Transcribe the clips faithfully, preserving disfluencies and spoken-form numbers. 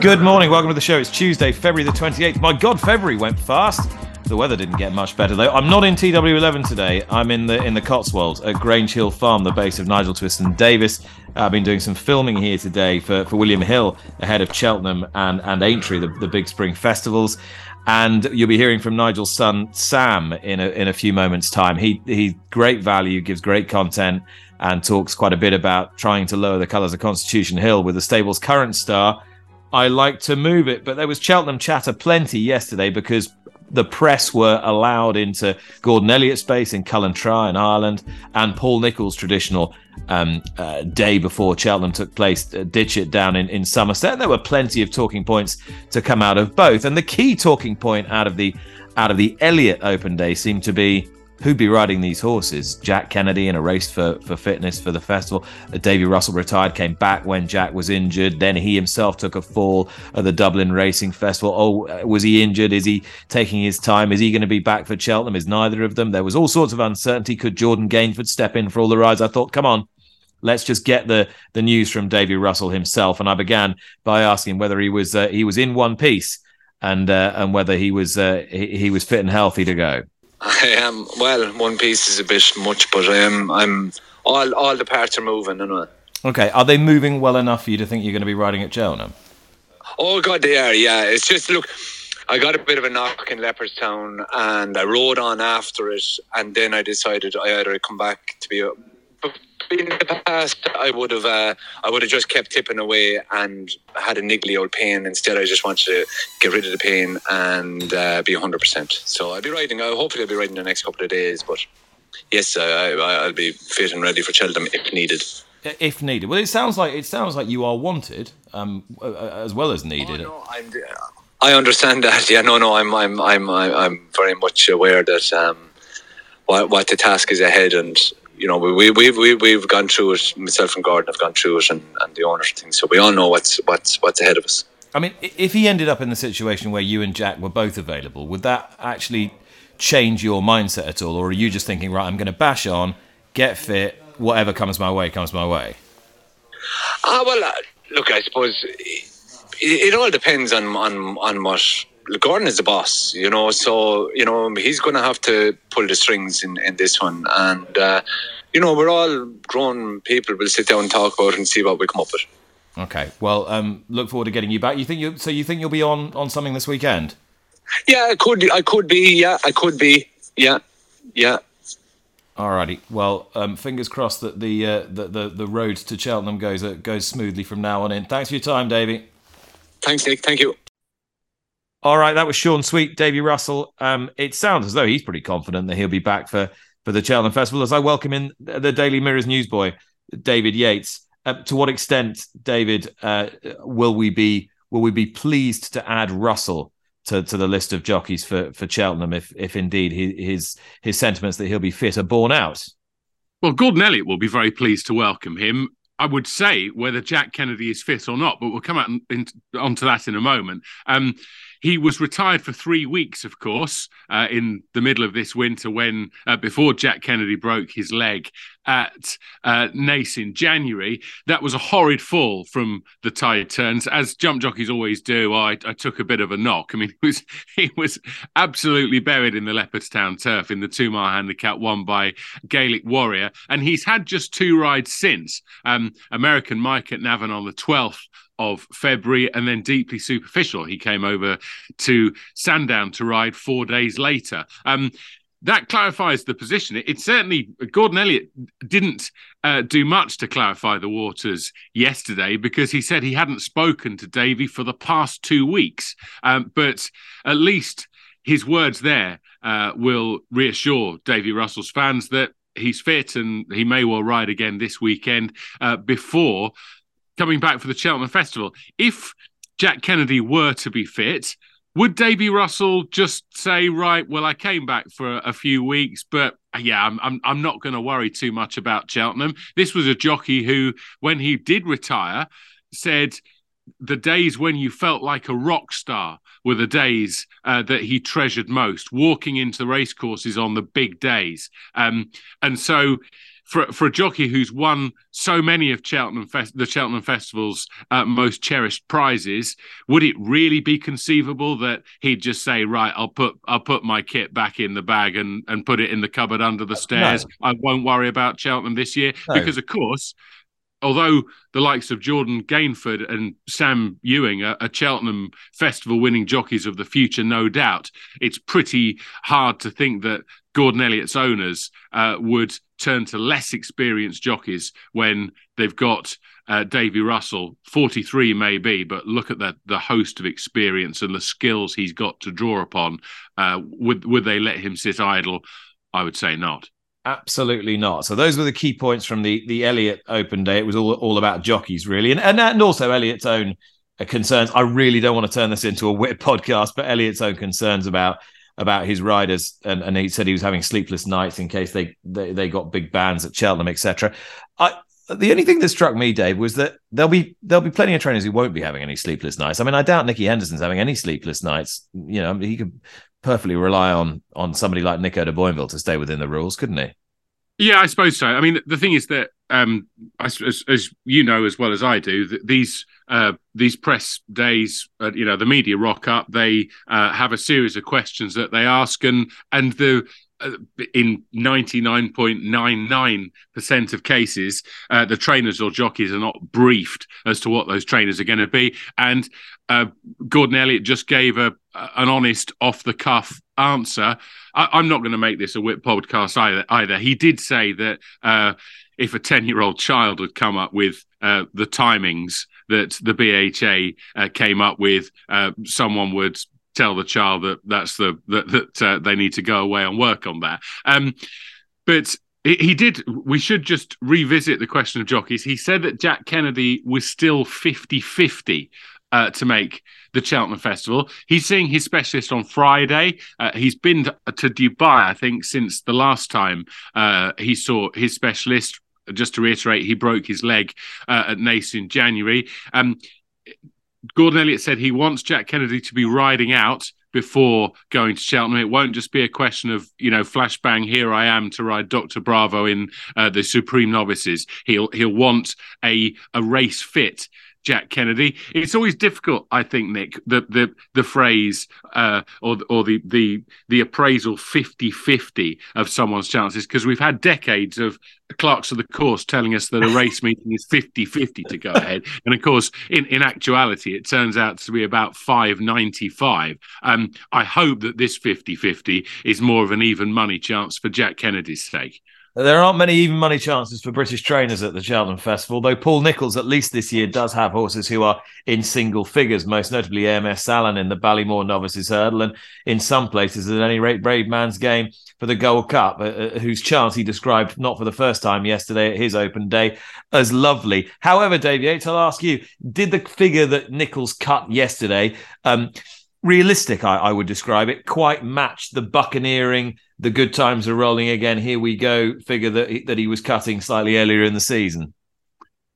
Good morning, welcome to the show. It's Tuesday, February the twenty-eighth. My God, February went fast. The weather didn't get much better though. I'm not in T W eleven today. I'm in the in the Cotswolds at Grange Hill Farm, the base of Nigel Twiston-Davis. I've been doing some filming here today for, for William Hill ahead of Cheltenham and, and Aintree, the, the big spring festivals. And you'll be hearing from Nigel's son Sam in a in a few moments' time. He he great value, gives great content, and talks quite a bit about trying to lower the colours of Constitution Hill with the stable's current star. I like to move it, but there was Cheltenham chatter plenty yesterday because the press were allowed into Gordon Elliott's space in Cullen-Try in Ireland, and Paul Nicholls' traditional um, uh, day before Cheltenham took place, uh, Ditcheat down in, in Somerset. And there were plenty of talking points to come out of both. And the key talking point out of the out of the Elliott Open Day seemed to be who'd be riding these horses. Jack Kennedy in a race for, for fitness for the festival. Uh, Davy Russell retired, came back when Jack was injured. Then he himself took a fall at the Dublin Racing Festival. Oh, was he injured? Is he taking his time? Is he going to be back for Cheltenham? Is neither of them? There was all sorts of uncertainty. Could Jordan Gainford step in for all the rides? I thought, come on, let's just get the, the news from Davy Russell himself. And I began by asking whether he was uh, he was in one piece and uh, and whether he was uh, he, he was fit and healthy to go. I am um, well. One piece is a bit much, but um, I'm all. All the parts are moving, and all. Okay, are they moving well enough for you to think you're going to be riding at Cheltenham? Oh God, they are. Yeah, it's just look. I got a bit of a knock in Leopardstown, and I rode on after it, and then I decided I either come back to be. A, in the past, I would have. Uh, I would have just kept tipping away and had a niggly old pain. Instead, I just wanted to get rid of the pain and uh, be one hundred percent. So I'll be riding. Uh, hopefully, I'll be riding the next couple of days. But yes, I, I, I'll be fit and ready for Cheltenham if needed. If needed. Well, it sounds like it sounds like you are wanted, um, as well as needed. Oh, no, I'm, I understand that. Yeah, no, no, I'm, I'm, I'm, I'm very much aware that um, what, what the task is ahead and. You know, we we've we, we've gone through it. Myself and Gordon have gone through it, and, and the owners and things. So we all know what's what's what's ahead of us. I mean, if he ended up in the situation where you and Jack were both available, would that actually change your mindset at all, or are you just thinking, right, I'm going to bash on, get fit, whatever comes my way comes my way? Ah, uh, well, uh, look, I suppose it, it all depends on on on what. Gordon is the boss, you know, so, you know, he's going to have to pull the strings in, in this one. And, uh, you know, we're all grown people. We'll sit down and talk about it and see what we come up with. Okay. Well, um, look forward to getting you back. You think you, so you think you'll be on, on something this weekend? Yeah, I could, I could be. Yeah, I could be. Yeah. Yeah. All righty. Well, um, fingers crossed that the, uh, the, the, the road to Cheltenham goes, uh, goes smoothly from now on in. Thanks for your time, Davey. Thanks, Nick. Thank you. All right, that was Sean Sweet, Davy Russell. Um, it sounds as though he's pretty confident that he'll be back for, for the Cheltenham Festival. As I welcome in the Daily Mirror's newsboy, David Yates. Uh, to what extent, David, uh, will we be will we be pleased to add Russell to, to the list of jockeys for, for Cheltenham if if indeed he, his his sentiments that he'll be fit are borne out? Well, Gordon Elliott will be very pleased to welcome him. I would say whether Jack Kennedy is fit or not, but we'll come out in, in, onto that in a moment. Um, He was retired for three weeks, of course, uh, in the middle of this winter when uh, before Jack Kennedy broke his leg at uh, Naas in January. That was a horrid fall from the tide turns, as jump jockeys always do. I, I took a bit of a knock. I mean, it was it was absolutely buried in the Leopardstown turf in the two-mile handicap won by Gaelic Warrior, and he's had just two rides since. Um, American Mike at Navan on the twelfth of February, and then Deeply Superficial. He came over to Sandown to ride four days later. Um, that clarifies the position. It, it certainly, Gordon Elliott didn't uh, do much to clarify the waters yesterday because he said he hadn't spoken to Davy for the past two weeks. Um, but at least his words there uh, will reassure Davy Russell's fans that he's fit and he may well ride again this weekend uh, before coming back for the Cheltenham Festival. If Jack Kennedy were to be fit, would Davy Russell just say, right, well, I came back for a few weeks, but yeah, I'm I'm, I'm not going to worry too much about Cheltenham. This was a jockey who, when he did retire, said the days when you felt like a rock star were the days uh, that he treasured most, walking into racecourses on the big days. Um, and so for, for a jockey who's won so many of Cheltenham Fest- the Cheltenham Festival's uh, most cherished prizes, would it really be conceivable that he'd just say, right, I'll put I'll put my kit back in the bag and, and put it in the cupboard under the stairs? No. I won't worry about Cheltenham this year. No. Because, of course, although the likes of Jordan Gainford and Sam Ewing are, are Cheltenham Festival-winning jockeys of the future, no doubt, it's pretty hard to think that Gordon Elliott's owners uh, would turn to less experienced jockeys when they've got uh, Davy Russell, forty-three maybe, but look at the, the host of experience and the skills he's got to draw upon. Uh, would, would they let him sit idle? I would say not. Absolutely not. So those were the key points from the the Elliott Open Day. It was all, all about jockeys, really. And, and and also Elliott's own concerns. I really don't want to turn this into a whip podcast, but Elliott's own concerns about about his riders. And, and he said he was having sleepless nights in case they, they, they got big bans at Cheltenham, et cetera. The only thing that struck me, Dave, was that there'll be there'll be plenty of trainers who won't be having any sleepless nights. I mean, I doubt Nicky Henderson's having any sleepless nights. You know, he could perfectly rely on on somebody like Nico de Boinville to stay within the rules, couldn't he? Yeah, I suppose so. I mean, the thing is that, um, as, as you know as well as I do, th- these uh, these press days, uh, you know, the media rock up. They uh, have a series of questions that they ask, and and the uh, in ninety-nine point nine nine percent of cases, uh, the trainers or jockeys are not briefed as to what those trainers are going to be. And uh, Gordon Elliott just gave a an honest, off the cuff answer. I, I'm not going to make this a whip podcast either. Either he did say that uh, if a ten-year-old child had come up with uh, the timings that the B H A uh, came up with, uh, someone would tell the child that that's the that, that uh, they need to go away and work on that. Um, but he did. We should just revisit the question of jockeys. He said that Jack Kennedy was still fifty-fifty. Uh, to make the Cheltenham Festival. He's seeing his specialist on Friday. Uh, he's been to, to Dubai, I think, since the last time uh, he saw his specialist. Just to reiterate, he broke his leg uh, at Naas in January. Um, Gordon Elliott said he wants Jack Kennedy to be riding out before going to Cheltenham. It won't just be a question of, you know, flashbang, here I am to ride Doctor Bravo in uh, the Supreme Novices. He'll he'll want a a race fit Jack Kennedy. It's always difficult, I think, Nick, the the the phrase uh, or or the the the appraisal fifty-fifty of someone's chances, because we've had decades of clerks of the course telling us that a race meeting is fifty-fifty to go ahead. And of course, in, in actuality, it turns out to be about five ninety-five. Um, I hope that this fifty-fifty is more of an even money chance for Jack Kennedy's sake. There aren't many even money chances for British trainers at the Cheltenham Festival, though Paul Nicholls, at least this year, does have horses who are in single figures, most notably A M S Salon in the Ballymore Novices Hurdle, and in some places, at any rate, Brave Man's Game for the Gold Cup, uh, whose chance he described, not for the first time yesterday at his open day, as lovely. However, Dave Yates, I'll ask you, did the figure that Nicholls cut yesterday, um, realistic, I, I would describe it, quite match the buccaneering, the good times are rolling again, here we go figure that he, that he was cutting slightly earlier in the season?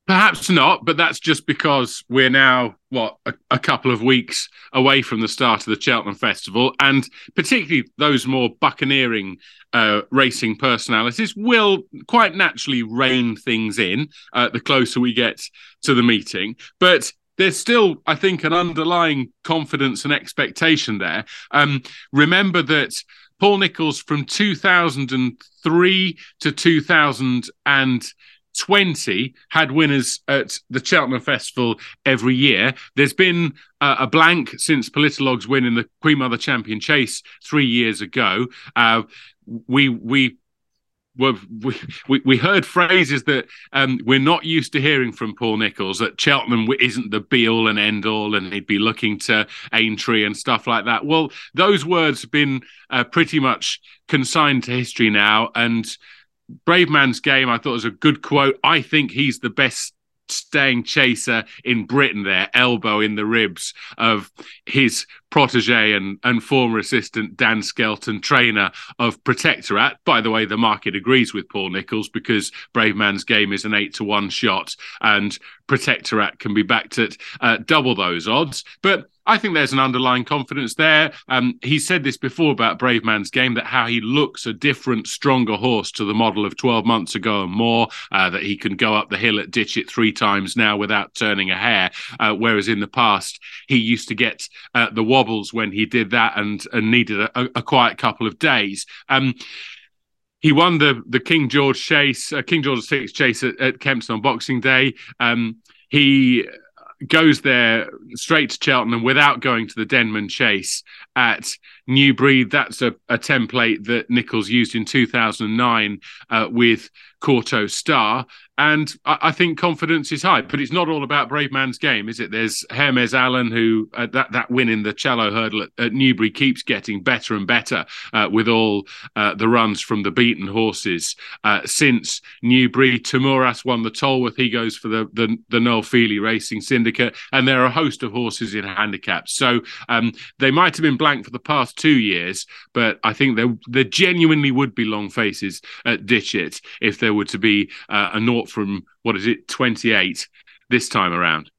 Perhaps not, but that's just because we're now, what, a, a couple of weeks away from the start of the Cheltenham Festival, and particularly those more buccaneering uh, racing personalities will quite naturally rein things in uh, the closer we get to the meeting. But there's still, I think, an underlying confidence and expectation there. Um, remember that Paul Nicholls, from two thousand three to two thousand twenty, had winners at the Cheltenham Festival every year. There's been uh, a blank since Politolog's win in the Queen Mother Champion Chase three years ago. Uh, we we were we, we heard phrases that um, we're not used to hearing from Paul Nicholls, that Cheltenham isn't the be-all and end-all and he'd be looking to Aintree and stuff like that. Well, those words have been uh, pretty much consigned to history now, and Brave Man's Game, I thought, was a good quote. I think he's the best staying chaser in Britain there, elbow in the ribs of his protege and, and former assistant Dan Skelton, trainer of Protectorat. By the way, the market agrees with Paul Nicholls because Brave Man's Game is an eight to one shot and Protectorat can be backed at uh, double those odds. But I think there's an underlying confidence there. Um, he said this before about Brave Man's Game, that how he looks a different, stronger horse to the model of twelve months ago and more, uh, that he can go up the hill at Ditcheat three times now without turning a hair, uh, whereas in the past he used to get uh, the wobbles when he did that and, and needed a, a quiet couple of days. Um, he won the the King George Chase, uh, King George the sixth Chase at, at Kempton on Boxing Day. Um, he... goes there straight to Cheltenham without going to the Denman Chase at Newbury. That's a, a template that Nicholls used in two thousand nine uh, with Kauto Star. And I, I think confidence is high, but it's not all about Brave Man's Game, is it? There's Hermes Allen, who uh, that, that win in the Cello Hurdle at, at Newbury keeps getting better and better uh, with all uh, the runs from the beaten horses uh, since Newbury. Tamuras won the Tolworth. He goes for the, the, the Noel Feely Racing Syndicate. And there are a host of horses in handicaps. So um, they might have been blank for the past two years, but I think there, there genuinely would be long faces at Ditcheat if there were to be uh, a nought from, what is it, twenty-eight this time around.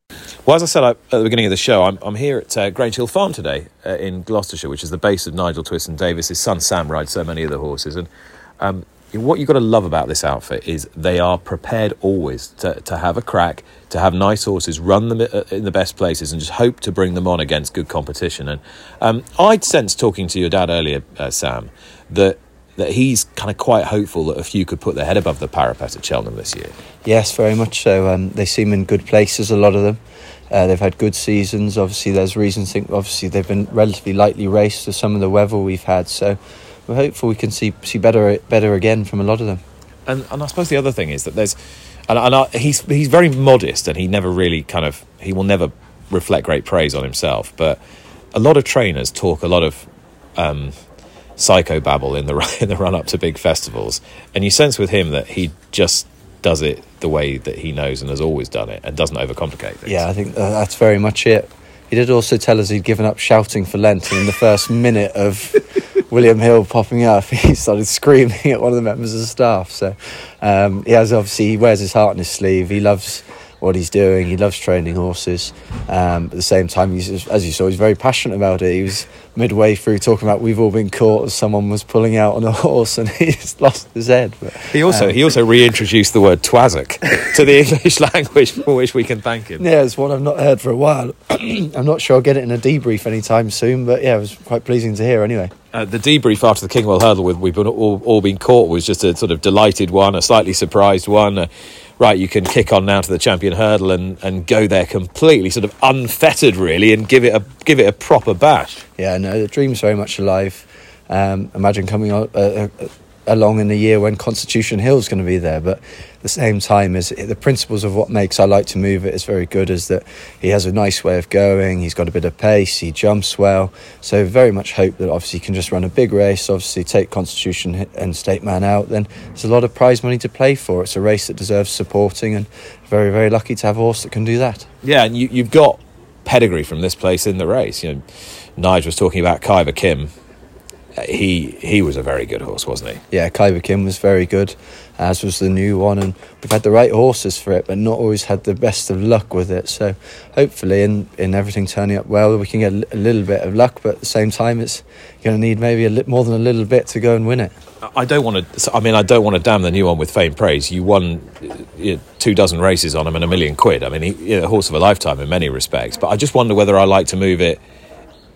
Well, as I said at the beginning of the show, I'm, I'm here at uh, Grange Hill Farm today uh, in Gloucestershire, which is the base of Nigel Twiston-Davis. His son Sam rides so many of the horses. And um, what you've got to love about this outfit is they are prepared always to, to have a crack, to have nice horses, run them in the best places and just hope to bring them on against good competition. And um, I'd sense, talking to your dad earlier, uh, Sam, that that he's kind of quite hopeful that a few could put their head above the parapet at Cheltenham this year. Yes, very much so. Um, they seem in good places, a lot of them. Uh, they've had good seasons. Obviously, there's reasons to think, obviously, they've been relatively lightly raced to some of the weather we've had. So we're hopeful we can see see better better again from a lot of them. And, and I suppose the other thing is that there's... And, and I, he's, he's very modest and he never really kind of... He will never reflect great praise on himself. But a lot of trainers talk a lot of... Um, psychobabble in the in the run-up to big festivals, and you sense with him that he just does it the way that he knows and has always done it and doesn't overcomplicate things. Yeah, I think that's very much it. He did also tell us he'd given up shouting for Lent, and in the first minute of William Hill popping up he started screaming at one of the members of the staff. So um, he has obviously he wears his heart on his sleeve. He loves what he's doing. He loves training horses. Um, at the same time, he's, as you saw, he's very passionate about it. He was midway through talking about We've All Been Caught as someone was pulling out on a horse and he just lost his head. But, he also um, he also reintroduced the word twazzock to the English language, for which we can thank him. Yeah, it's one I've not heard for a while. I'm not sure I'll get it in a debrief anytime soon, but yeah, it was quite pleasing to hear anyway. Uh, the debrief after the Kingwell Hurdle with We've all, all Been Caught was just a sort of delighted one, a slightly surprised one, a, right, you can kick on now to the Champion Hurdle and, and go there completely sort of unfettered, really, and give it a give it a proper bash. Yeah, no, the dream's very much alive. Um, imagine coming uh, along in a year when Constitution Hill's going to be there, but at the same time, is the principles of what makes I Like to Move It is very good, is that he has a nice way of going, he's got a bit of pace, he jumps well, so very much hope that obviously he can just run a big race, obviously take Constitution and Stateman out, then there's a lot of prize money to play for. It's a race that deserves supporting, and very, very lucky to have a horse that can do that. Yeah, and you, you've got pedigree from this place in the race. You know, Nigel was talking about Khyber Kim. He he was a very good horse, wasn't he? Yeah, Khyber Kim was very good, as was the new one, and we've had the right horses for it, but not always had the best of luck with it. So hopefully, in, in everything turning up well, we can get a little bit of luck, but at the same time, it's going to need maybe a li- more than a little bit to go and win it. I don't want to. I mean, I don't want to damn the new one with faint praise. You won you know, two dozen races on him and a million quid. I mean, he, you know, a horse of a lifetime in many respects. But I just wonder whether I Like to Move It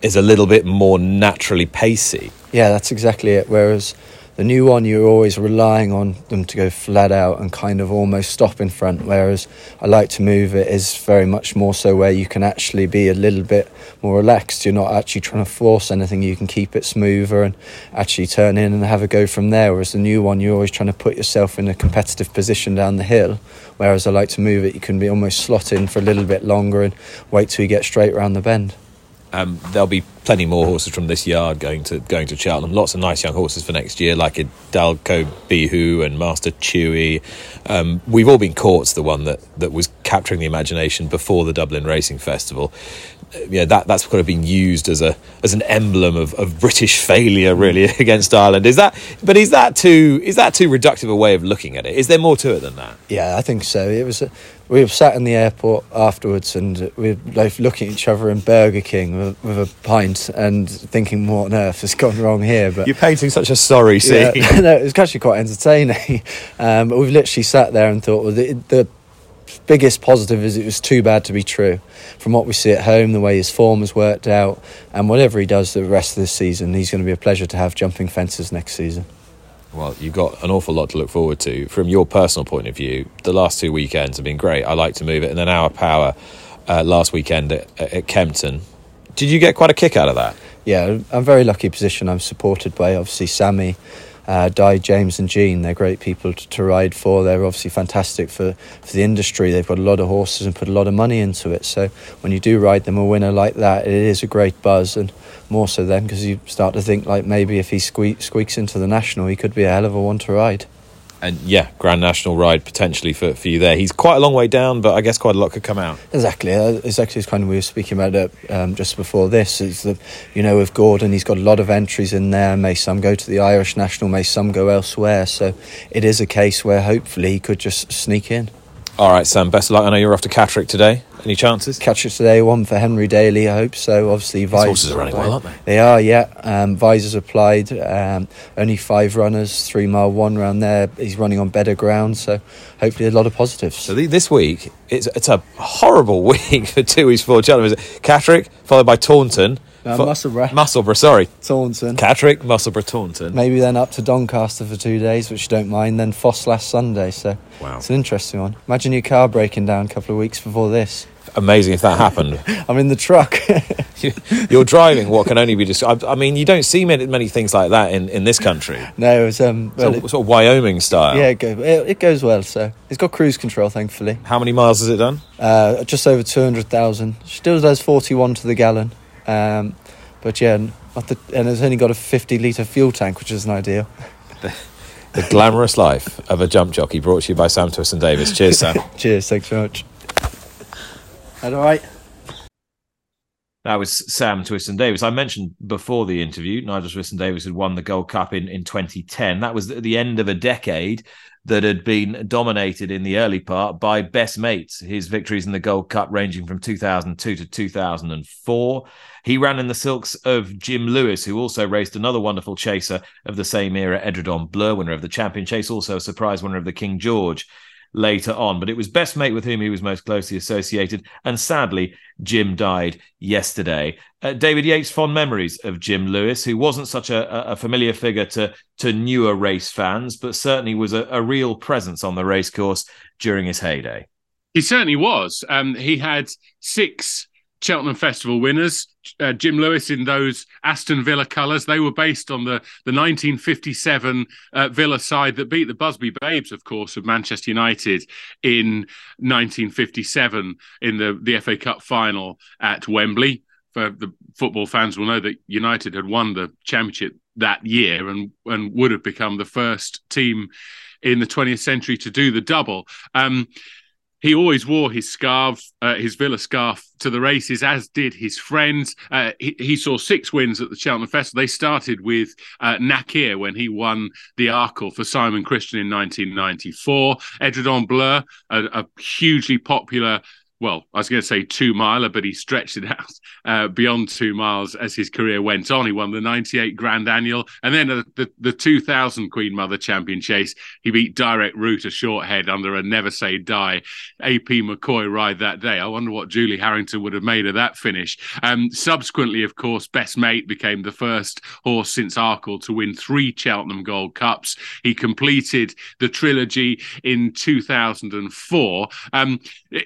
is a little bit more naturally pacey. Yeah, that's exactly it. Whereas the new one, you're always relying on them to go flat out and kind of almost stop in front, whereas I Like to Move It is very much more so where you can actually be a little bit more relaxed. You're not actually trying to force anything. You can keep it smoother and actually turn in and have a go from there, whereas the new one, you're always trying to put yourself in a competitive position down the hill, whereas I Like to Move It, you can be almost slot in for a little bit longer and wait till you get straight around the bend. Um, there'll be plenty more horses from this yard going to going to Cheltenham. Lots of nice young horses for next year, like Hidalgo Bihu and Master Chewy. Um, We've All Been Caught, the one that, that was capturing the imagination before the Dublin Racing Festival. Yeah, that that's kind of been used as a as an emblem of, of British failure, really, against Ireland. Is that? But is that too is that too reductive a way of looking at it? Is there more to it than that? Yeah, I think so. It was. A, we were sat in the airport afterwards, and we were like looking at each other in Burger King with, with a pint, and thinking, "What on earth has gone wrong here?" But you're painting such a sorry scene. Yeah, no, it was actually quite entertaining. Um, but we've literally sat there and thought, well, the. the biggest positive is it was too bad to be true. From what we see at home, the way his form has worked out, and whatever he does the rest of this season, he's going to be a pleasure to have jumping fences next season. Well, you've got an awful lot to look forward to. From your personal point of view, the last two weekends have been great. I like to move it, and then Our Power uh, last weekend at, at Kempton. Did you get quite a kick out of that? Yeah, I'm very lucky position. I'm supported by obviously Sammy, Uh, Di, James and Jean. They're great people to, to ride for. They're obviously fantastic for, for the industry. They've got a lot of horses and put a lot of money into it. So when you do ride them a winner like that, it is a great buzz, and more so then because you start to think, like, maybe if he sque- squeaks into the National, he could be a hell of a one to ride. And yeah, Grand National ride potentially for, for you there. He's quite a long way down, but I guess quite a lot could come out. Exactly. Uh, exactly. It's kind of, we were speaking about it um, just before this. It's the, you know, with Gordon, he's got a lot of entries in there. May some go to the Irish National, may some go elsewhere. So it is a case where hopefully he could just sneak in. All right, Sam, best of luck. I know you're off to Catterick today. Any chances? Catterick today, one for Henry Daly, I hope so. Obviously, Visors. Horses are running well, aren't they? They are, yeah. Um, Visors applied. Um, only five runners, three mile one round there. He's running on better ground, so hopefully a lot of positives. So the, this week, it's, it's a horrible week for two weeks for Cheltenham. Catterick, followed by Taunton. No, for, Musselburgh. Musselburgh, sorry. Taunton. Catterick, Musselburgh, Taunton. Maybe then up to Doncaster for two days, which you don't mind. Then Foss last Sunday. So wow. It's an interesting one. Imagine your car breaking down a couple of weeks before this. Amazing if that happened. I'm in the truck. You're driving what can only be described. I mean, you don't see many, many things like that in, in this country. No, it was um, well, sort, of, sort of Wyoming style. Yeah, it goes, it, it goes well. So it's got cruise control, thankfully. How many miles has it done? Uh, just over two hundred thousand. Still does forty-one to the gallon. Um, but yeah, not the, and it's only got a fifty litre fuel tank, which isn't ideal. The, the glamorous life of a jump jockey, brought to you by Sam Twiston-Davis. Cheers, Sam. Cheers, thanks very much. That all right? That was Sam Twiston-Davis. I mentioned before the interview, Nigel Twiston-Davis had won the Gold Cup in, in twenty ten. That was at the end of a decade that had been dominated in the early part by best mates, his victories in the Gold Cup ranging from two thousand two to two thousand four. He ran in the silks of Jim Lewis, who also raced another wonderful chaser of the same era, Edredon Bleu, winner of the Champion Chase, also a surprise winner of the King George later on. But it was best mate with whom he was most closely associated, and sadly Jim died yesterday. uh, David Yates, fond memories of Jim Lewis, who wasn't such a, a familiar figure to to newer race fans, but certainly was a, a real presence on the racecourse during his heyday. He certainly was. Um, he had six Cheltenham Festival winners. Uh, Jim Lewis in those Aston Villa colours. They were based on the, the nineteen fifty-seven uh, Villa side that beat the Busby Babes, of course, of Manchester United in nineteen fifty-seven in the, the F A Cup final at Wembley. For the football fans will know that United had won the championship that year and, and would have become the first team in the twentieth century to do the double. Um He always wore his scarf, uh, his Villa scarf, to the races, as did his friends. Uh, he, he saw six wins at the Cheltenham Festival. They started with uh, Nakir when he won the Arkle for Simon Christian in nineteen ninety-four. Edredon Bleu, a, a hugely popular, well, I was going to say two-miler, but he stretched it out uh, beyond two miles as his career went on. He won the ninety-eight Grand Annual, and then the, the, the two thousand Queen Mother Champion Chase. He beat Direct Route, a short head, under a Never Say Die A P McCoy ride that day. I wonder what Julie Harrington would have made of that finish. Um, subsequently, of course, Best Mate became the first horse since Arkle to win three Cheltenham Gold Cups. He completed the trilogy in two thousand four. Um,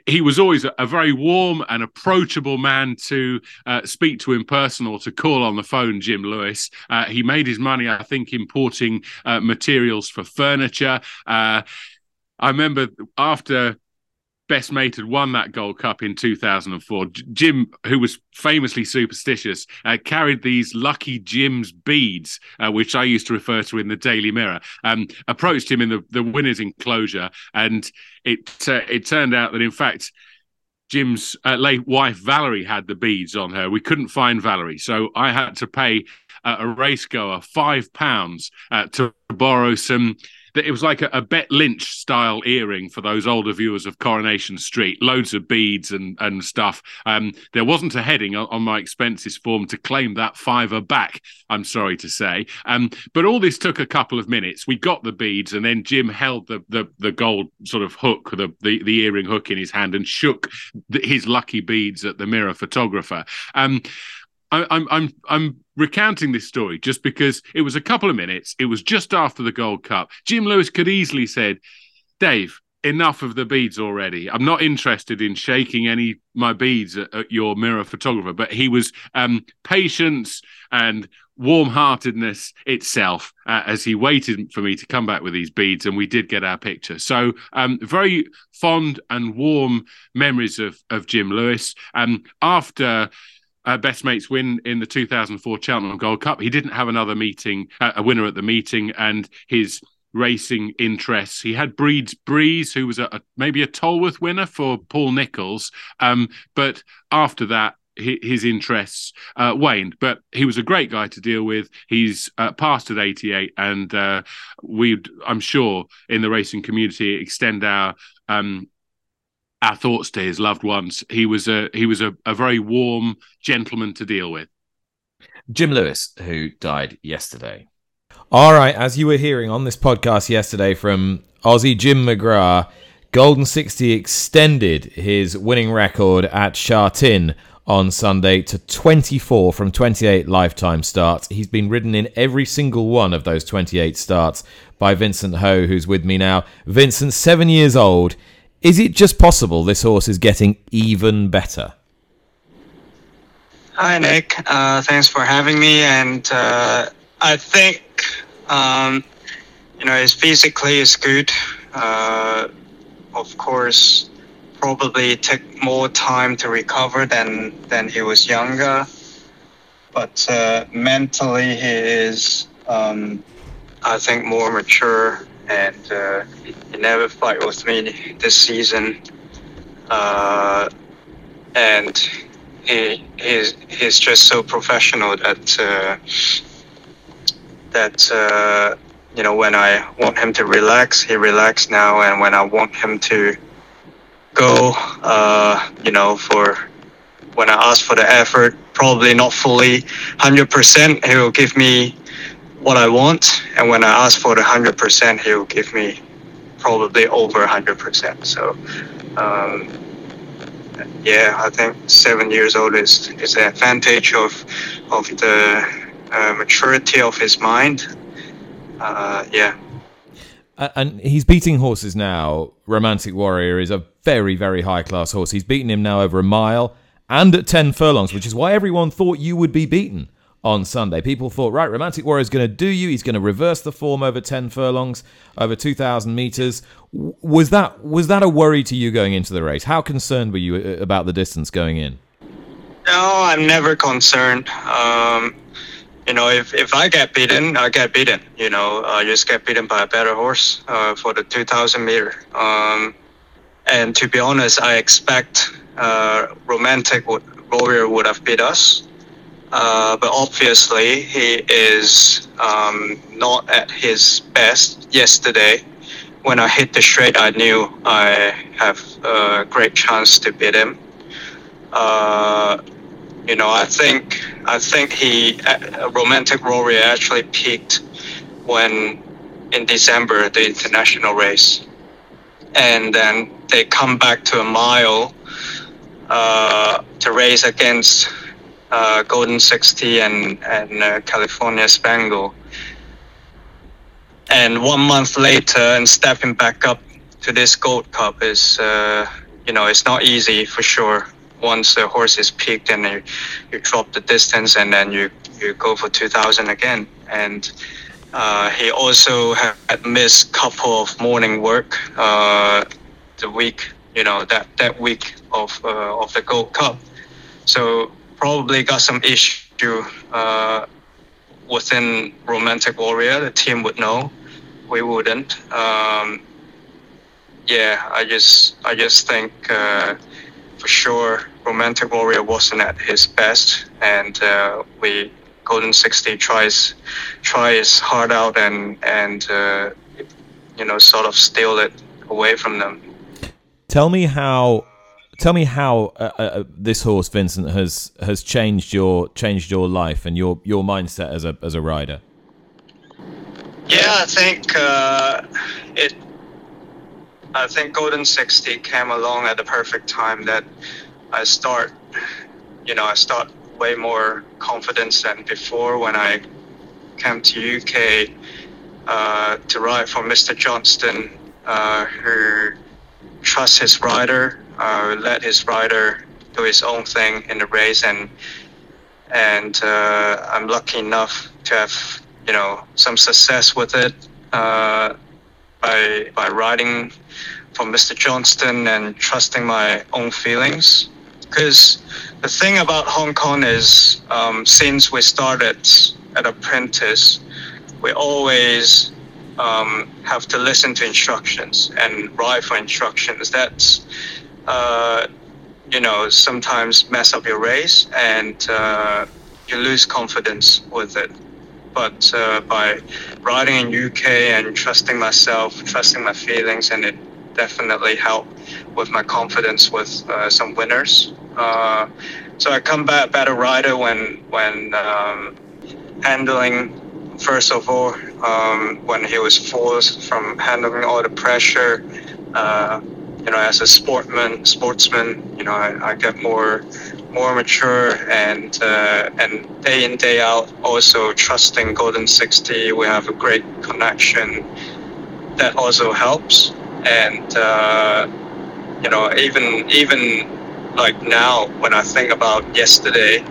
he was always a very warm and approachable man to uh, speak to in person or to call on the phone, Jim Lewis. Uh, he made his money, I think, importing uh, materials for furniture. Uh, I remember after best mate had won that Gold Cup in two thousand four. Jim, who was famously superstitious, uh, carried these Lucky Jim's beads, uh, which I used to refer to in the Daily Mirror, um, approached him in the, the winner's enclosure. And it uh, it turned out that, in fact, Jim's uh, late wife, Valerie, had the beads on her. We couldn't find Valerie, so I had to pay uh, a racegoer five pounds uh, to borrow some... It was like a, a Bet Lynch-style earring for those older viewers of Coronation Street. Loads of beads and, and stuff. Um, there wasn't a heading on, on my expenses form to claim that fiver back, I'm sorry to say. Um, but all this took a couple of minutes. We got the beads, and then Jim held the the, the gold sort of hook, the, the, the earring hook in his hand, and shook the, his lucky beads at the Mirror photographer. Um I'm I'm I'm recounting this story just because it was a couple of minutes. It was just after the Gold Cup. Jim Lewis could easily said, "Dave, enough of the beads already. I'm not interested in shaking any my beads at, at your Mirror photographer." But he was um, patience and warm-heartedness itself uh, as he waited for me to come back with these beads, and we did get our picture. So um, very fond and warm memories of of Jim Lewis. Um, after. Uh, best mates win in the two thousand four Cheltenham Gold Cup. He didn't have another meeting, uh, a winner at the meeting, and his racing interests. He had Breed's Breeze, who was a, a, maybe a Tolworth winner for Paul Nicholls. Um, but after that, his, his interests uh, waned. But he was a great guy to deal with. He's uh, passed at eighty-eight, and uh, we'd, I'm sure, in the racing community, extend our... Um, Our thoughts to his loved ones. He was a he was a, a very warm gentleman to deal with. Jim Lewis, who died yesterday. All right, as you were hearing on this podcast yesterday from Aussie Jim McGrath, Golden sixty extended his winning record at Sha Tin on Sunday to twenty-four from twenty-eight lifetime starts. He's been ridden in every single one of those twenty-eight starts by Vincent Ho, who's with me now. Vincent, seven years old. Is it just possible this horse is getting even better? Hi, Nick. Uh, thanks for having me. And uh, I think, um, you know, it's physically is good. Uh, of course, probably took more time to recover than, than he was younger. But uh, mentally, he is, um, I think, more mature. And uh, he never fight with me this season. Uh, and he he's, he's just so professional that uh, that uh, you know, when I want him to relax, he relaxes now. And when I want him to go, uh, you know, for when I ask for the effort, probably not fully one hundred percent, he will give me what I want, and when I ask for the one hundred percent, he'll give me probably over one hundred percent. So, um, yeah, I think seven years old is, is an advantage of of the uh, maturity of his mind. Uh, yeah. And he's beating horses now. Romantic Warrior is a very, very high-class horse. He's beaten him now over a mile and at ten furlongs, which is why everyone thought you would be beaten on Sunday. People thought, right, Romantic Warrior's going to do you. He's going to reverse the form over ten furlongs, over two thousand metres. Was that was that a worry to you going into the race? How concerned were you about the distance going in? No, I'm never concerned. Um, you know, if, if I get beaten, I get beaten. You know, I just get beaten by a better horse uh, for the two thousand metre. Um, and to be honest, I expect uh, Romantic Warrior would have beat us. Uh, but obviously, he is um, not at his best yesterday. When I hit the straight, I knew I have a great chance to beat him. Uh, you know, I think I think he, uh, Romantic Warrior actually peaked when in December, the international race. And then they come back to a mile uh, to race against... Uh, Golden sixty and, and uh, California Spangle. And one month later, and stepping back up to this Gold Cup is, uh, you know, it's not easy for sure. Once the horse is peaked and you, you drop the distance and then you, you go for two thousand again. And uh, he also had missed a couple of morning work uh, the week you know, that, that week of uh, of the Gold Cup. So probably got some issue uh, within Romantic Warrior. The team would know, we wouldn't. Um, yeah, I just I just think uh, for sure Romantic Warrior wasn't at his best, and uh, we Golden sixty tries tries hard out and and uh, you know, sort of steal it away from them. Tell me how. Tell me how uh, uh, this horse, Vincent, has has changed your changed your life and your, your mindset as a as a rider. Yeah, I think uh, it. I think Golden sixty came along at the perfect time that I start. You know, I start way more confidence than before when I came to U K uh, to ride for Mister Johnston, uh, who trusts his rider. Uh, let his rider do his own thing in the race, and and uh, I'm lucky enough to have, you know, some success with it uh, by by riding for Mister Johnston and trusting my own feelings. Because the thing about Hong Kong is, um, since we started at apprentice, we always um, have to listen to instructions and ride for instructions. That's Uh, you know, sometimes mess up your race and uh, you lose confidence with it. But uh, by riding in U K and trusting myself, trusting my feelings, and it definitely helped with my confidence with uh, some winners. Uh, so I come back a better rider when when um, handling, first of all, um, when he was forced from handling all the pressure. Uh, You know, as a sportman, sportsman, you know, I, I get more, more mature, and uh, and day in day out, also trusting Golden sixty. We have a great connection. That also helps, and uh, you know, even even like now, when I think about yesterday,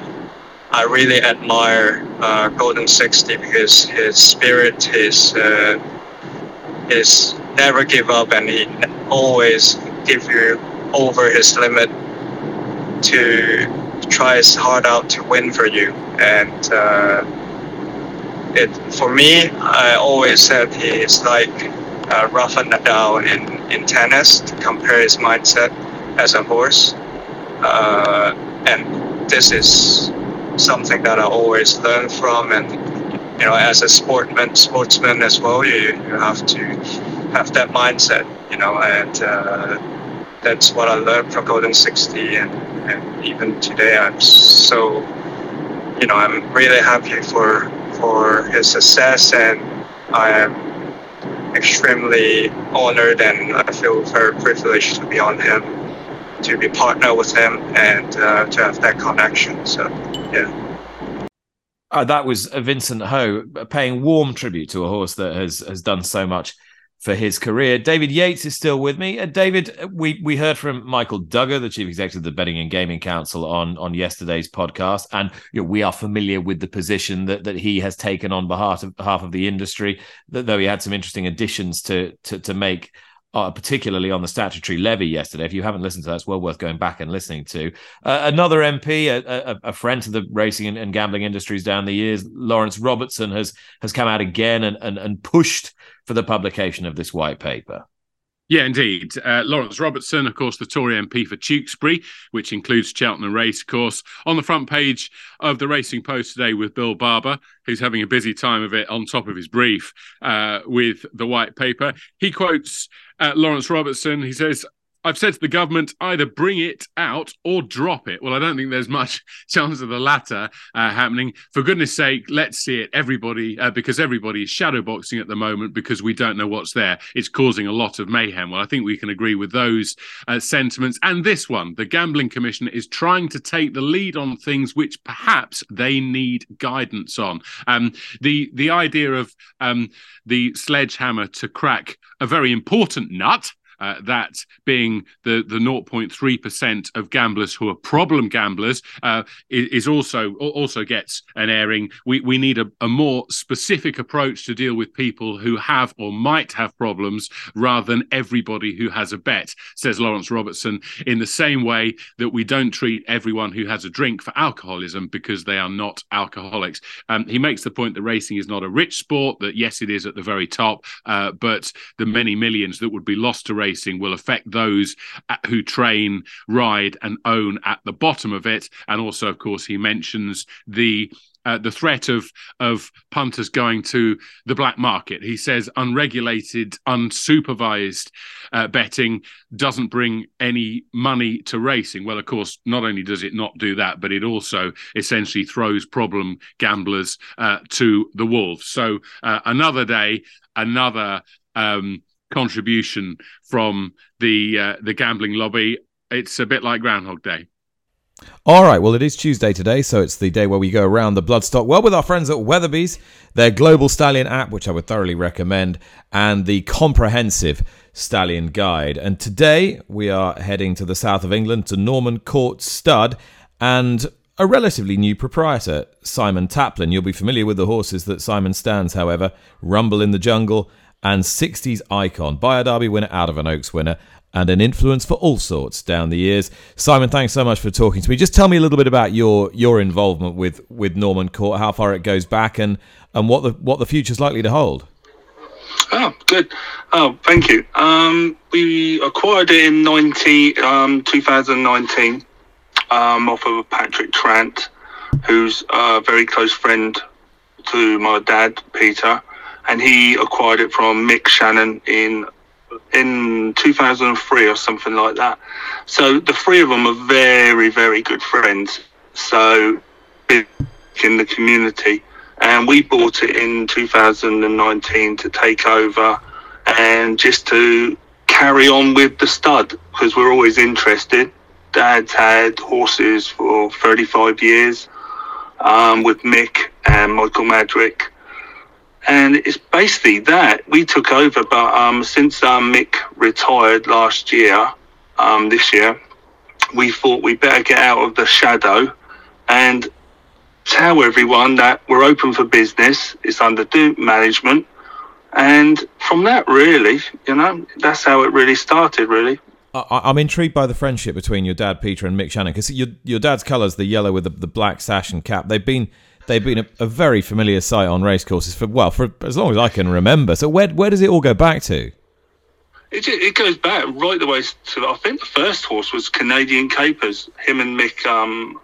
I really admire uh, Golden sixty because his spirit, his uh, his. never give up, and he always give you over his limit to try his heart out to win for you. And uh, it for me, I always said he is like uh, Rafa Nadal in, in tennis, to compare his mindset as a horse. Uh, and this is something that I always learn from. And, you know, as a sportman, sportsman as well, you, you have to have that mindset, you know, and uh, that's what I learned from Golden sixty, and, and even today I'm so, you know, I'm really happy for for his success, and I am extremely honored, and I feel very privileged to be on him, to be partner with him, and uh, to have that connection. So, yeah. Uh, that was Vincent Ho paying warm tribute to a horse that has has done so much for his career. David Yates is still with me. Uh, David, we, we heard from Michael Duggar, the Chief Executive of the Betting and Gaming Council, on, on yesterday's podcast. And you know, we are familiar with the position that, that he has taken on behalf of, behalf of the industry, though he had some interesting additions to, to, to make, uh, particularly on the statutory levy yesterday. If you haven't listened to that, it's well worth going back and listening to. Uh, another M P, a, a, a friend to the racing and, and gambling industries down the years, Lawrence Robertson, has has come out again and and, and pushed for the publication of this white paper. Yeah, indeed. Uh, Lawrence Robertson, of course, the Tory M P for Tewkesbury, which includes Cheltenham Racecourse, on the front page of the Racing Post today with Bill Barber, who's having a busy time of it on top of his brief uh, with the white paper. He quotes uh, Lawrence Robertson. He says, "I've said to the government, either bring it out or drop it. Well, I don't think there's much chance of the latter uh, happening. For goodness sake, let's see it, everybody, uh, because everybody is shadowboxing at the moment because we don't know what's there. It's causing a lot of mayhem." Well, I think we can agree with those uh, sentiments. And this one, the Gambling Commission is trying to take the lead on things which perhaps they need guidance on. Um, the, the idea of um, the sledgehammer to crack a very important nut, Uh, that being the, the zero point three percent of gamblers who are problem gamblers uh, is also also gets an airing. We we need a, a more specific approach to deal with people who have or might have problems rather than everybody who has a bet, says Lawrence Robertson, in the same way that we don't treat everyone who has a drink for alcoholism because they are not alcoholics. Um, he makes the point that racing is not a rich sport, that yes, it is at the very top, uh, but the many millions that would be lost to racing will affect those who train, ride and own at the bottom of it. And also, of course, he mentions the uh, the threat of of punters going to the black market. He says unregulated, unsupervised uh, betting doesn't bring any money to racing. Well, of course, not only does it not do that, but it also essentially throws problem gamblers uh, to the wolves. So uh, another day, another um contribution from the uh, the gambling lobby. It's a bit like Groundhog Day. All right, well, it is Tuesday today, so it's the day where we go around the bloodstock. Well, with our friends at Weatherby's, their Global Stallion app, which I would thoroughly recommend, and the comprehensive Stallion Guide. And today we are heading to the south of England to Norman Court Stud and a relatively new proprietor, Simon Taplin. You'll be familiar with the horses that Simon stands, however, Rumble in the Jungle and sixties Icon, Buyer Derby winner, Out of an Oaks winner, and an influence for all sorts down the years. Simon, thanks so much for talking to me. Just tell me a little bit about your your involvement with, with Norman Court, how far it goes back, and and what the what the future's likely to hold. Oh, good. Oh, thank you. Um, we acquired it in ninety, um, twenty nineteen um, off of Patrick Trant, who's a very close friend to my dad, Peter. And he acquired it from Mick Shannon in in two thousand three or something like that. So the three of them are very, very good friends. So in the community. And we bought it in two thousand nineteen to take over and just to carry on with the stud because we're always interested. Dad's had horses for thirty-five years um, with Mick and Michael Madrick. And it's basically that we took over, but um, since um, Mick retired last year, um, this year, we thought we better get out of the shadow and tell everyone that we're open for business. It's under new management, and from that, really, you know, that's how it really started. Really, I- I'm intrigued by the friendship between your dad, Peter, and Mick Shannon, because your your dad's colours, the yellow with the, the black sash and cap, they've been. They've been a, a very familiar sight on racecourses for, well, for as long as I can remember. So where where does it all go back to? It it goes back right the way to, I think the first horse was Canadian Capers. Him and Mick um,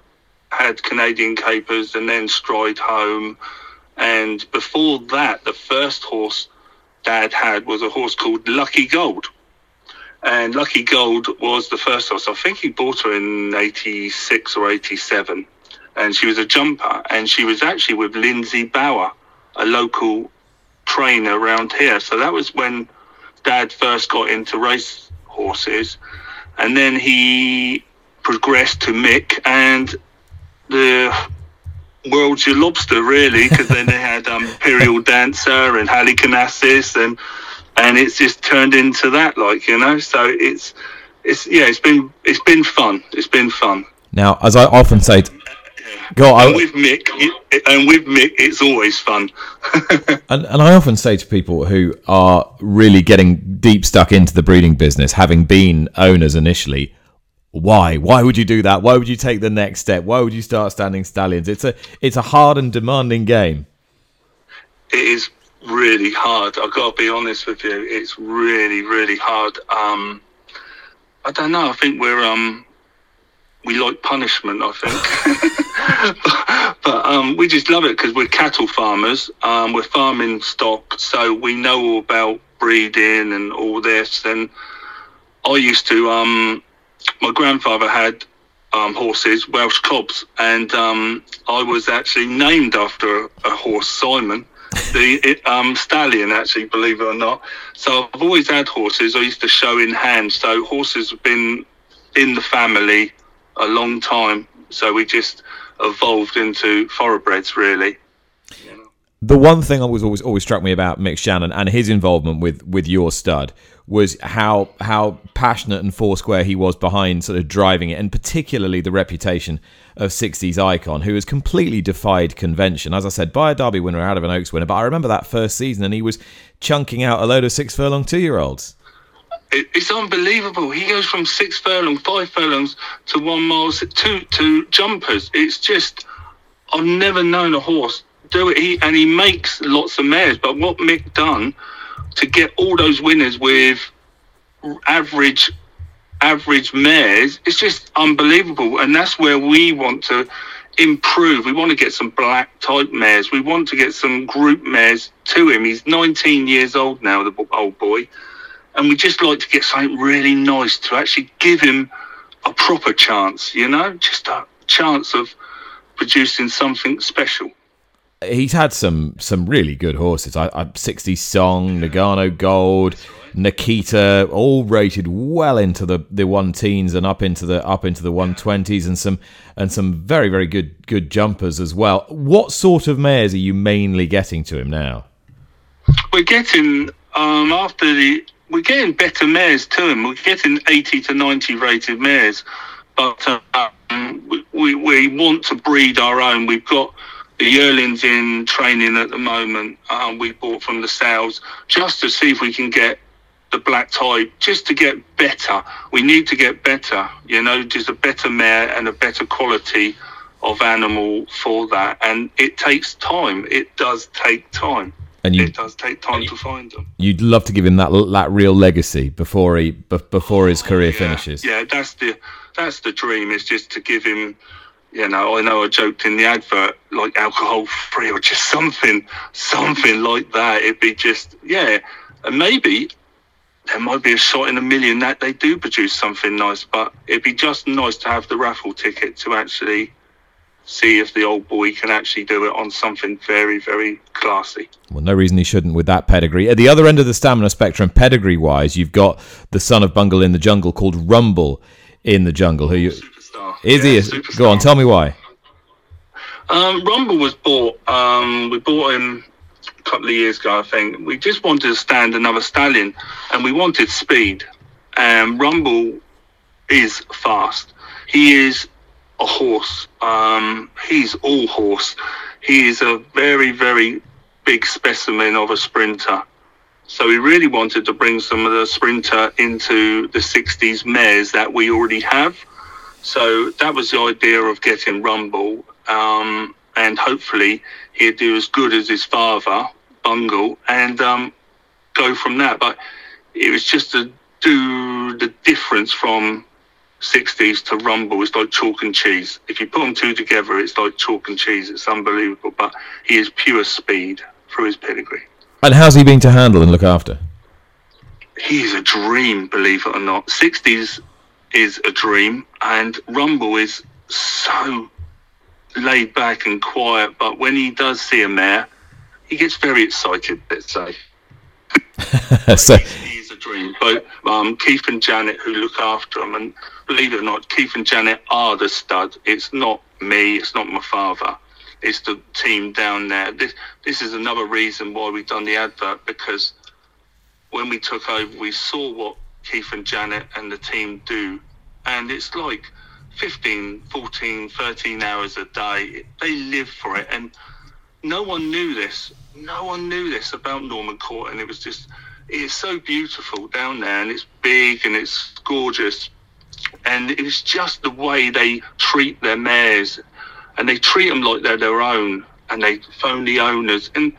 had Canadian Capers and then Stride Home. And before that, the first horse Dad had was a horse called Lucky Gold. And Lucky Gold was the first horse. I think he bought her in eighty-six or eighty-seven. And she was a jumper, and she was actually with Lindsay Bauer, a local trainer around here. So that was when Dad first got into race horses, and then he progressed to Mick and the World's Your Lobster, really, because then they had um, Imperial Dancer and Halicarnassus, and and it's just turned into that, like, you know. So it's it's yeah, it's been it's been fun. It's been fun. Now, as I often say. T- Go on, and with Mick, and with Mick, it's always fun. and, and I often say to people who are really getting deep stuck into the breeding business, having been owners initially, why? Why would you do that? Why would you take the next step? Why would you start standing stallions? It's a it's a hard and demanding game. It is really hard. I've got to be honest with you. It's really, really hard. Um, I don't know. I think we're um. We like punishment, I think. but, but um, we just love it because we're cattle farmers. Um, we're farming stock, so we know all about breeding and all this. And I used to... Um, my grandfather had um, horses, Welsh cobs, and um, I was actually named after a, a horse, Simon, the it, um, stallion, actually, believe it or not. So I've always had horses. I used to show in hand. So horses have been in the family a long time, so we just evolved into thoroughbreds, really. the one thing I was always always struck me about Mick Shannon and his involvement with with your stud was how how passionate and foursquare he was behind sort of driving it, and particularly the reputation of sixties Icon, who has completely defied convention. As I said, by a Derby winner out of an Oaks winner, but I remember that first season and he was chunking out a load of six furlong two-year-olds. It's unbelievable. He goes from six furlong, five furlongs to one mile, two, two jumpers. It's just, I've never known a horse do it. He, and he makes lots of mares, but what Mick done to get all those winners with average average mares, it's just unbelievable. And that's where we want to improve. We want to get some black type mares. We want to get some group mares to him. He's nineteen years old now, the old boy. And we just like to get something really nice to actually give him a proper chance, you know, just a chance of producing something special. He's had some some really good horses. I, I sixties Song, Nagano Gold, Nikita, all rated well into the, the one teens and up into the up into the one twenties, and some and some very very good good jumpers as well. What sort of mares are you mainly getting to him now? We're getting um, after the we're getting better mares to him. We're getting eighty to ninety rated mares, but um, we, we we want to breed our own. We've got the yearlings in training at the moment, um, we bought from the sales, just to see if we can get the black type, just to get better. We need to get better, you know, just a better mare and a better quality of animal for that. And it takes time. It does take time. And you, it does take time you, to find them. You'd love to give him that that real legacy before he b- before his career yeah, finishes. Yeah, that's the that's the dream, is just to give him. You know, I know I joked in the advert, like alcohol-free or just something, something like that. It'd be just, yeah. And maybe there might be a shot in a million that they do produce something nice, but it'd be just nice to have the raffle ticket to actually see if the old boy can actually do it on something very, very classy. Well, no reason he shouldn't with that pedigree. At the other end of the stamina spectrum, pedigree-wise, you've got the son of Bungle in the Jungle called Rumble in the Jungle, who you... Is yeah, he? Superstar. Go on, tell me why. Um, Rumble was bought. Um, we bought him a couple of years ago, I think. We just wanted to stand another stallion, and we wanted speed. And Rumble is fast. He is a horse. Um, he's all horse. He is a very, very big specimen of a sprinter. So we really wanted to bring some of the sprinter into the sixties mares that we already have. So that was the idea of getting Rumble, um, and hopefully he'd do as good as his father, Bungle, and um, go from that. But it was just to do the difference from sixties to Rumble. It's like chalk and cheese. If you put them two together, it's like chalk and cheese. It's unbelievable. But he is pure speed through his pedigree. And how's he been to handle and look after? He's a dream, believe it or not. sixties is a dream, and Rumble is so laid back and quiet, but when he does see a mare, he gets very excited, let's say. So he's, he's a dream. But um, Keith and Janet, who look after him, and believe it or not, Keith and Janet are the stud. It's not me, it's not my father, it's the team down there. This, this is another reason why we've done the advert, because when we took over, we saw what Keith and Janet and the team do, and it's like fifteen, fourteen, thirteen hours a day. They live for it, and no one knew this. No one knew this about Norman Court, and it was just, it's so beautiful down there, and it's big and it's gorgeous, and it's just the way they treat their mares, and they treat them like they're their own, and they phone the owners, and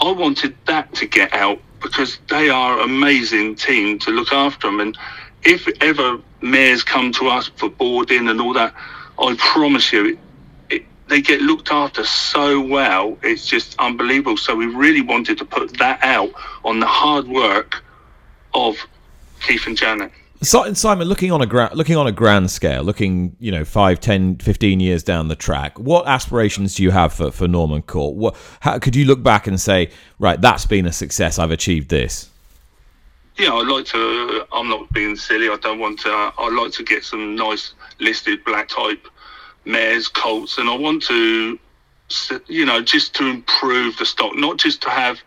I wanted that to get out, because they are an amazing team to look after them. And if ever mares come to us for boarding and all that, I promise you, it, it, they get looked after so well. It's just unbelievable. So we really wanted to put that out on the hard work of Keith and Janet. So, Simon, looking on a gra- looking on a grand scale, looking, you know, five, ten, fifteen years down the track, what aspirations do you have for, for Norman Court? What, how could you look back and say, right, that's been a success, I've achieved this? Yeah, I'd like to, I'm not being silly, I don't want to, I'd like to get some nice listed black type mares, colts, and I want to you know, just to improve the stock, not just to have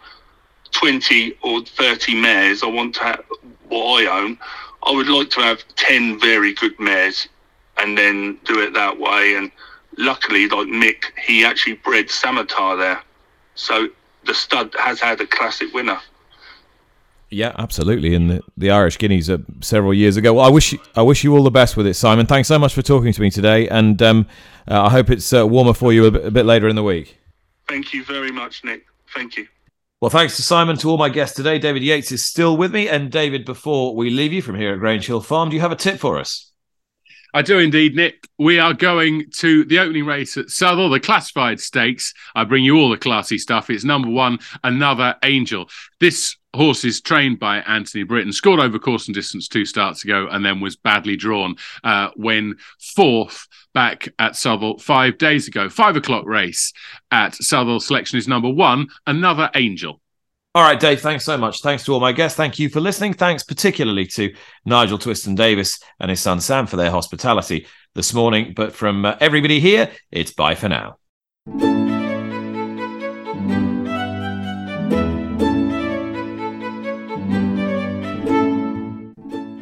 twenty or thirty mares. I want to have what I own. I would like to have ten very good mares and then do it that way. And luckily, like Mick, he actually bred Samatar there. So the stud has had a classic winner. Yeah, absolutely. And the, the Irish Guineas uh, several years ago. Well, I wish you, I wish you all the best with it, Simon. Thanks so much for talking to me today. And um, uh, I hope it's uh, warmer for you a bit, a bit later in the week. Thank you very much, Nick. Thank you. Well, thanks to Simon, to all my guests today. David Yates is still with me. And David, before we leave you from here at Grange Hill Farm, do you have a tip for us? I do indeed, Nick. We are going to the opening race at Southall, the Classified Stakes. I bring you all the classy stuff. It's number one, Another Angel. This horse is trained by Anthony Britton, scored over course and distance two starts ago, and then was badly drawn uh, when fourth back at Southall five days ago. Five o'clock race at Southall. Selection is number one, Another Angel. All right, Dave, thanks so much. Thanks to all my guests. Thank you for listening. Thanks particularly to Nigel Twiston-Davis and his son Sam for their hospitality this morning. But from uh, everybody here, it's bye for now.